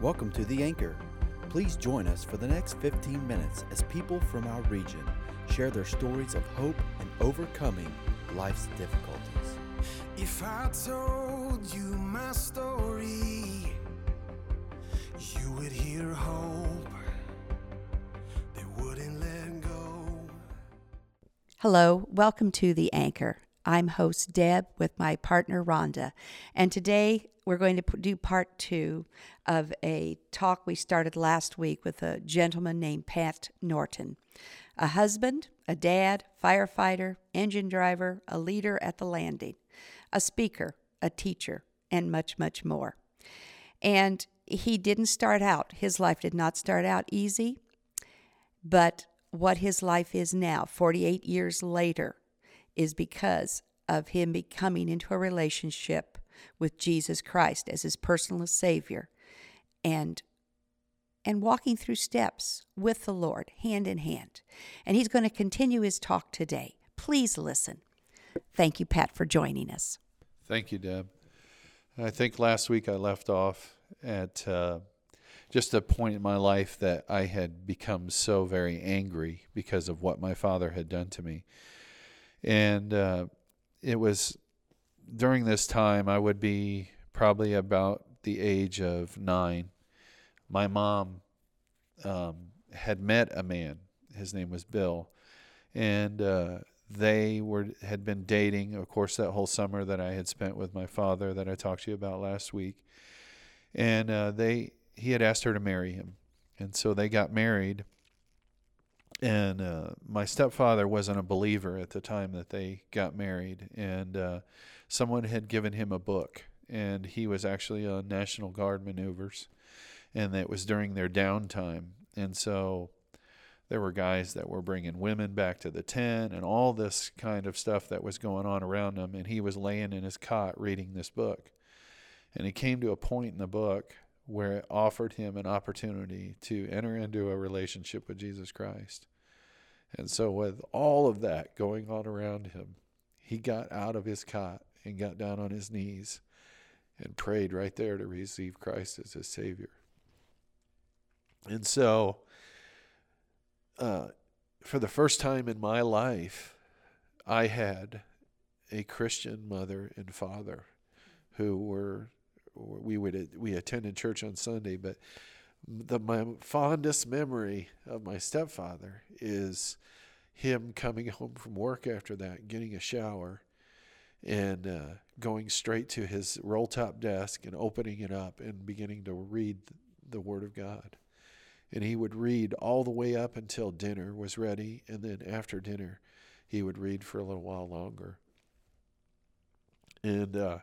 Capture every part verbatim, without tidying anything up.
Welcome to The Anchor. Please join us for the next fifteen minutes as people from our region share their stories of hope and overcoming life's difficulties. If I told you my story, you would hear hope that wouldn't let go. Hello, welcome to The Anchor. I'm host Deb with my partner Rhonda, and today we're going to do part two of a talk we started last week with a gentleman named Pat Norton, a husband, a dad, firefighter, engine driver, a leader at the landing, a speaker, a teacher, and much, much more. And he didn't start out, his life did not start out easy, but what his life is now, forty-eight years later, is because of him becoming into a relationship with Jesus Christ as his personal Savior, and and walking through steps with the Lord, hand in hand. And he's going to continue his talk today. Please listen. Thank you, Pat, for joining us. Thank you, Deb. I think last week I left off at uh, just a point in my life that I had become so very angry because of what my father had done to me. And uh, it was... during this time, I would be probably about the age of nine. My mom um, had met a man. His name was Bill. And uh, they were had been dating, of course, that whole summer that I had spent with my father that I talked to you about last week. And uh, they he had asked her to marry him. And so they got married. And uh, my stepfather wasn't a believer at the time that they got married. And uh, someone had given him a book. And he was actually on National Guard maneuvers. And it was during their downtime. And so there were guys that were bringing women back to the tent and all this kind of stuff that was going on around them. And he was laying in his cot reading this book. And he came to a point in the book where it offered him an opportunity to enter into a relationship with Jesus Christ. And so with all of that going on around him, he got out of his cot and got down on his knees and prayed right there to receive Christ as his Savior. And so uh, for the first time in my life, I had a Christian mother and father who were We would we attended church on Sunday, but the my fondest memory of my stepfather is him coming home from work after that, getting a shower, and uh, going straight to his roll-top desk and opening it up and beginning to read the Word of God. And he would read all the way up until dinner was ready, and then after dinner, he would read for a little while longer. And uh,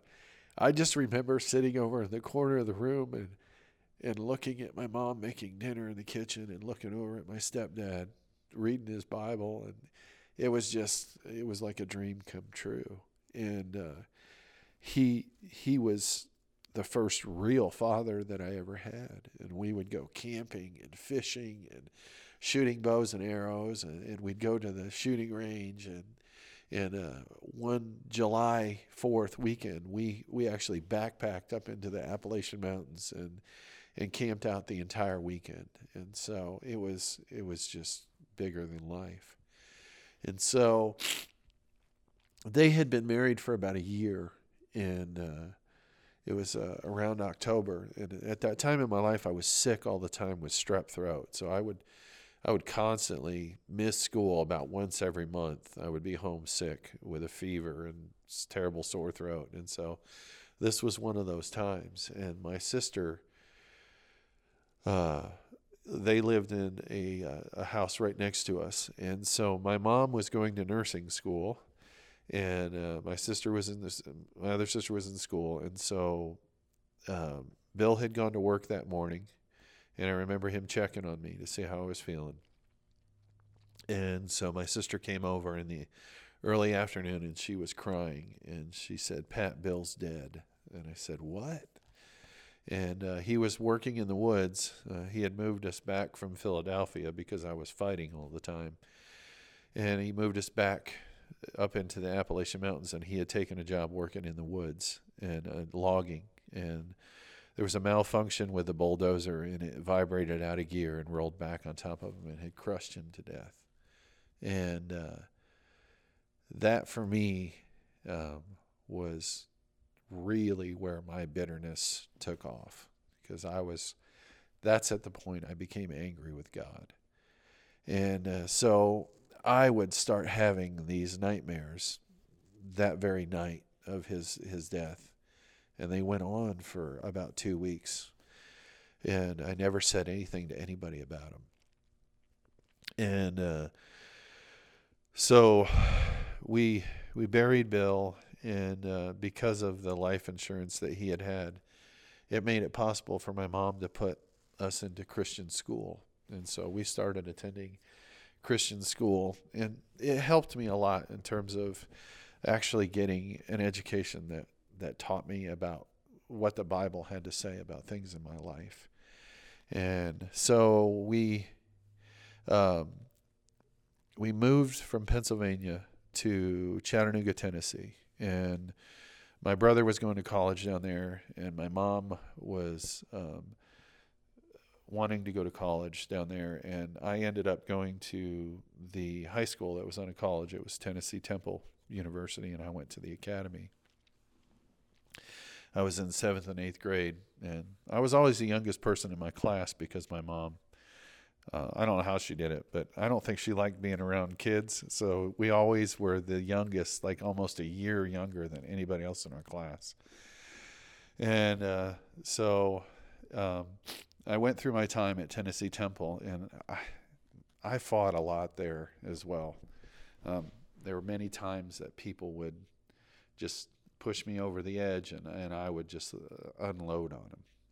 I just remember sitting over in the corner of the room and and looking at my mom making dinner in the kitchen and looking over at my stepdad reading his Bible, and it was just it was like a dream come true. And uh, he he was the first real father that I ever had, and we would go camping and fishing and shooting bows and arrows, and, and we'd go to the shooting range. And And uh, one July fourth weekend, we, we actually backpacked up into the Appalachian Mountains and and camped out the entire weekend. And so it was it was just bigger than life. And so they had been married for about a year, and uh, it was uh, around October. And at that time in my life, I was sick all the time with strep throat, so I would... I would constantly miss school about once every month. I would be homesick with a fever and terrible sore throat. And so this was one of those times. And my sister, uh, they lived in a, a house right next to us. And so my mom was going to nursing school, and uh, my sister was in this, my other sister was in school. And so um, Bill had gone to work that morning. And I remember him checking on me to see how I was feeling. And so my sister came over in the early afternoon, and she was crying. And she said, "Pat, Bill's dead." And I said, "What?" And uh, he was working in the woods. Uh, he had moved us back from Philadelphia because I was fighting all the time. And he moved us back up into the Appalachian Mountains, and he had taken a job working in the woods and uh, logging. And there was a malfunction with the bulldozer, and it vibrated out of gear and rolled back on top of him and had crushed him to death. And uh, that for me um, was really where my bitterness took off, because I was, that's at the point I became angry with God. And uh, so I would start having these nightmares that very night of his, his death. And they went on for about two weeks. And I never said anything to anybody about them. And uh, so we we buried Bill. And uh, because of the life insurance that he had had, it made it possible for my mom to put us into Christian school. And so we started attending Christian school. And it helped me a lot in terms of actually getting an education that, that taught me about what the Bible had to say about things in my life. And so we um, we moved from Pennsylvania to Chattanooga, Tennessee. And my brother was going to college down there, and my mom was um, wanting to go to college down there. And I ended up going to the high school that was on a college. It was Tennessee Temple University, and I went to the academy. I was in seventh and eighth grade, and I was always the youngest person in my class because my mom, uh, I don't know how she did it, but I don't think she liked being around kids. So we always were the youngest, like almost a year younger than anybody else in our class. And uh, so um, I went through my time at Tennessee Temple, and I, I fought a lot there as well. Um, there were many times that people would just push me over the edge, and and I would just uh, unload on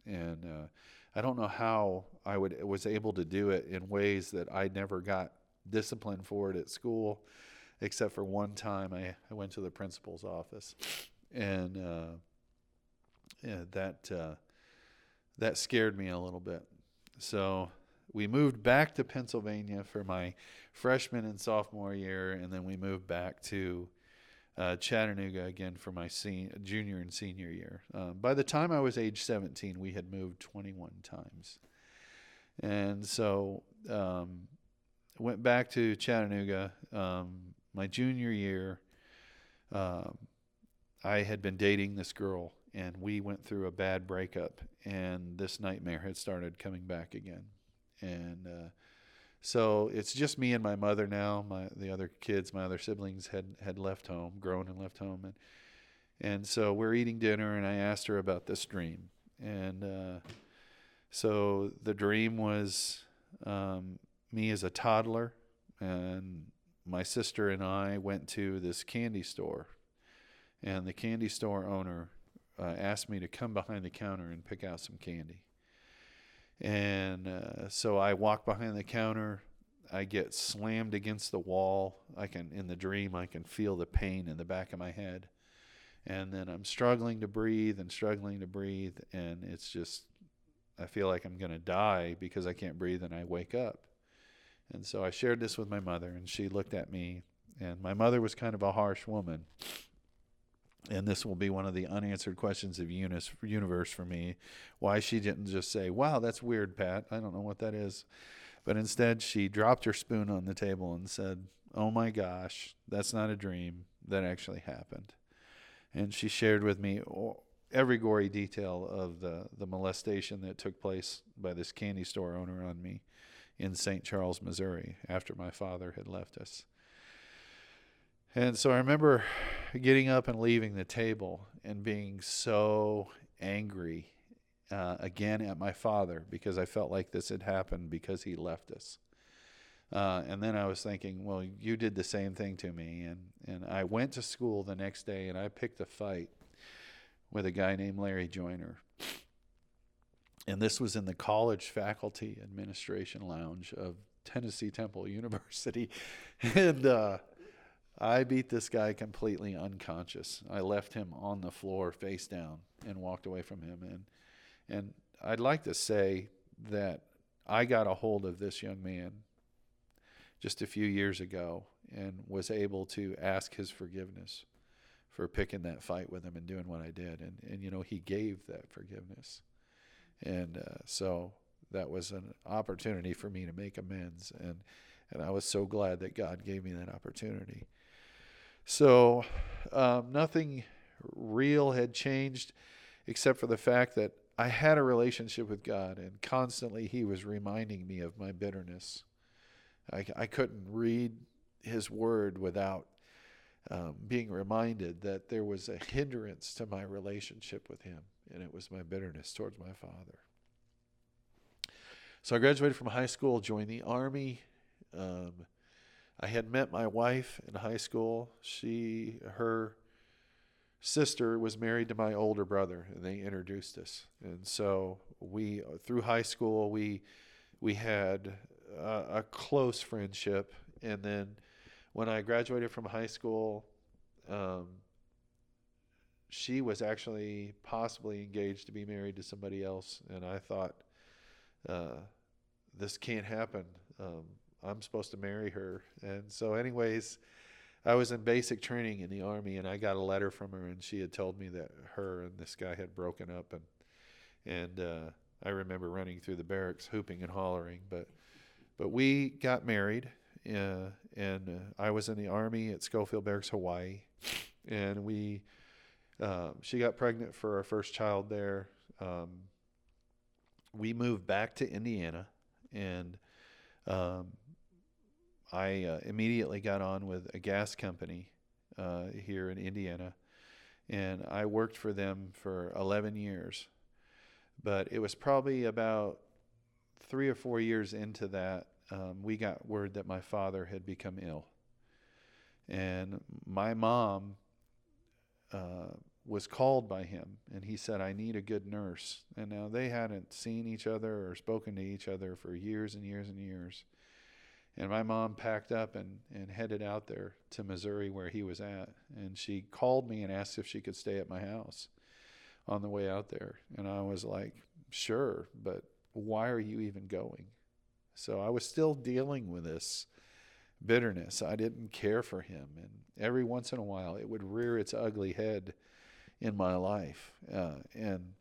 him. And uh, I don't know how I would was able to do it in ways that I never got disciplined for it at school, except for one time I, I went to the principal's office, and uh, yeah, that uh, that scared me a little bit. So we moved back to Pennsylvania for my freshman and sophomore year, and then we moved back to Uh, Chattanooga again for my sen- junior and senior year. Um, by the time I was age seventeen, we had moved twenty-one times. And so um, went back to Chattanooga um, my junior year. Um, I had been dating this girl, and we went through a bad breakup, and this nightmare had started coming back again. And uh, So it's just me and my mother now. My the other kids, my other siblings had, had left home, grown and left home, and and so we're eating dinner, and I asked her about this dream, and uh, so the dream was um, me as a toddler, and my sister and I went to this candy store, and the candy store owner uh, asked me to come behind the counter and pick out some candy. And uh, so I walk behind the counter. I get slammed against the wall. I can, in the dream, I can feel the pain in the back of my head. And then I'm struggling to breathe and struggling to breathe. And it's just, I feel like I'm going to die because I can't breathe, and I wake up. And so I shared this with my mother, and she looked at me. And my mother was kind of a harsh woman. And this will be one of the unanswered questions of Eunice, universe for me, why she didn't just say, "Wow, that's weird, Pat. I don't know what that is." But instead, she dropped her spoon on the table and said, "Oh my gosh, that's not a dream. That actually happened." And she shared with me every gory detail of the, the molestation that took place by this candy store owner on me in Saint Charles, Missouri, after my father had left us. And so I remember getting up and leaving the table and being so angry uh, again at my father, because I felt like this had happened because he left us. Uh, and then I was thinking, well, you did the same thing to me. And, and I went to school the next day, and I picked a fight with a guy named Larry Joyner. And this was in the college faculty administration lounge of Tennessee Temple University. and... Uh, I beat this guy completely unconscious. I left him on the floor face down and walked away from him. And and I'd like to say that I got a hold of this young man just a few years ago and was able to ask his forgiveness for picking that fight with him and doing what I did. And, and you know, he gave that forgiveness. And uh, so that was an opportunity for me to make amends. And, and I was so glad that God gave me that opportunity. So um, nothing real had changed except for the fact that I had a relationship with God, and constantly he was reminding me of my bitterness. I, I couldn't read his word without um, being reminded that there was a hindrance to my relationship with him, and it was my bitterness towards my father. So I graduated from high school, joined the Army. Um, I had met my wife in high school. She, her sister was married to my older brother, and they introduced us. And so we, through high school, we we had a, a close friendship. And then when I graduated from high school, um, she was actually possibly engaged to be married to somebody else. And I thought, uh, this can't happen. Um, I'm supposed to marry her. And so anyways, I was in basic training in the Army, and I got a letter from her, and she had told me that her and this guy had broken up, and and uh, I remember running through the barracks, hooping and hollering. But but we got married, uh, and uh, I was in the Army at Schofield Barracks, Hawaii, and we um, she got pregnant for our first child there. Um, we moved back to Indiana, and um, I uh, immediately got on with a gas company uh, here in Indiana, and I worked for them for eleven years. But it was probably about three or four years into that, um, we got word that my father had become ill. And my mom uh, was called by him, and he said, I need a good nurse. And now they hadn't seen each other or spoken to each other for years and years and years. And my mom packed up and, and headed out there to Missouri where he was at. And she called me and asked if she could stay at my house on the way out there. And I was like, sure, but why are you even going? So I was still dealing with this bitterness. I didn't care for him. And every once in a while, it would rear its ugly head in my life. Uh, and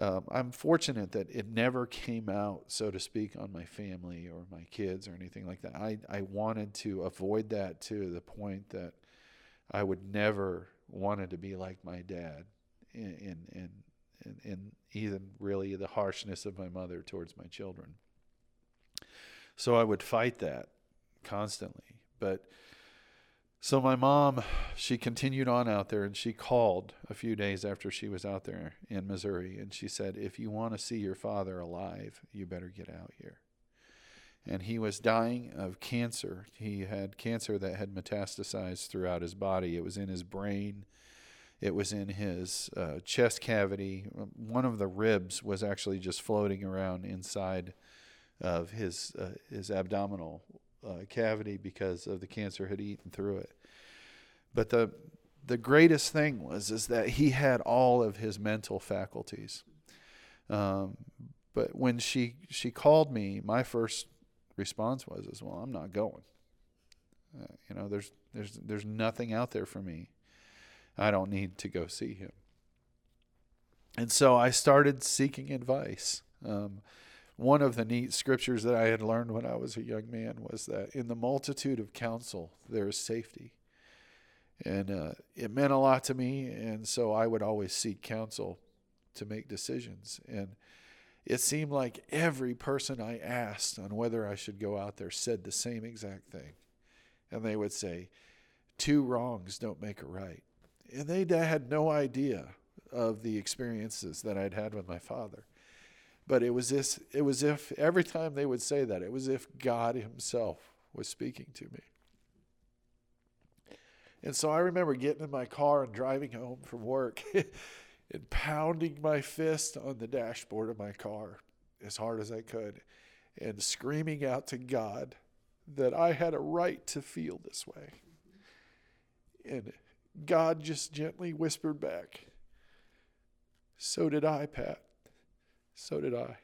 Um, I'm fortunate that it never came out, so to speak, on my family or my kids or anything like that. I, I wanted to avoid that to the point that I would never wanted to be like my dad in, in, in, in even really the harshness of my mother towards my children. So I would fight that constantly. But so my mom, she continued on out there, and she called a few days after she was out there in Missouri, and she said, if you want to see your father alive, you better get out here. And he was dying of cancer. He had cancer that had metastasized throughout his body. It was in his brain. It was in his uh, chest cavity. One of the ribs was actually just floating around inside of his uh, his abdominal Uh, cavity because of the cancer had eaten through it. But the the greatest thing was is that he had all of his mental faculties. Um, but when she she called me, my first response was is, well, I'm not going. Uh, you know, there's there's there's nothing out there for me. I don't need to go see him. And so I started seeking advice. Um, One of the neat scriptures that I had learned when I was a young man was that in the multitude of counsel, there is safety. And uh, it meant a lot to me, and so I would always seek counsel to make decisions. And it seemed like every person I asked on whether I should go out there said the same exact thing. And they would say, two wrongs don't make a right. And they had no idea of the experiences that I'd had with my father. But it was this, it was if every time they would say that, it was if God himself was speaking to me. And so I remember getting in my car and driving home from work and pounding my fist on the dashboard of my car as hard as I could and screaming out to God that I had a right to feel this way. And God just gently whispered back, so did I, Pat. So did I.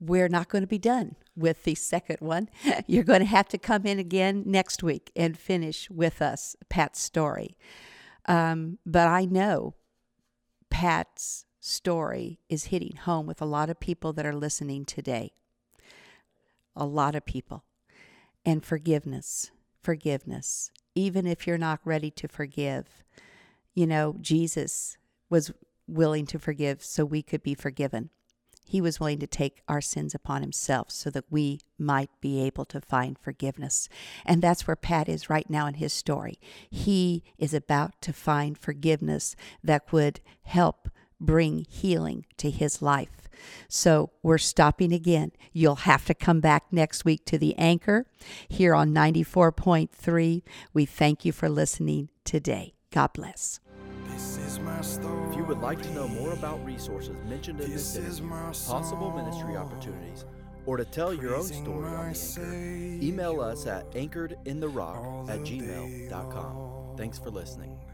We're not going to be done with the second one. You're going to have to come in again next week and finish with us Pat's story. Um, but I know Pat's story is hitting home with a lot of people that are listening today. A lot of people. And forgiveness, forgiveness. Even if you're not ready to forgive, you know, Jesus was willing to forgive so we could be forgiven. He was willing to take our sins upon himself so that we might be able to find forgiveness. And that's where Pat is right now in his story. He is about to find forgiveness that would help bring healing to his life. So we're stopping again. You'll have to come back next week to The Anchor here on ninety-four point three. We thank you for listening today. God bless. This is my story. If you would like to know more about resources mentioned in this, this interview, possible ministry opportunities, or to tell your own story on The Anchor, email us at anchoredintherock at gmail dot com. Thanks for listening.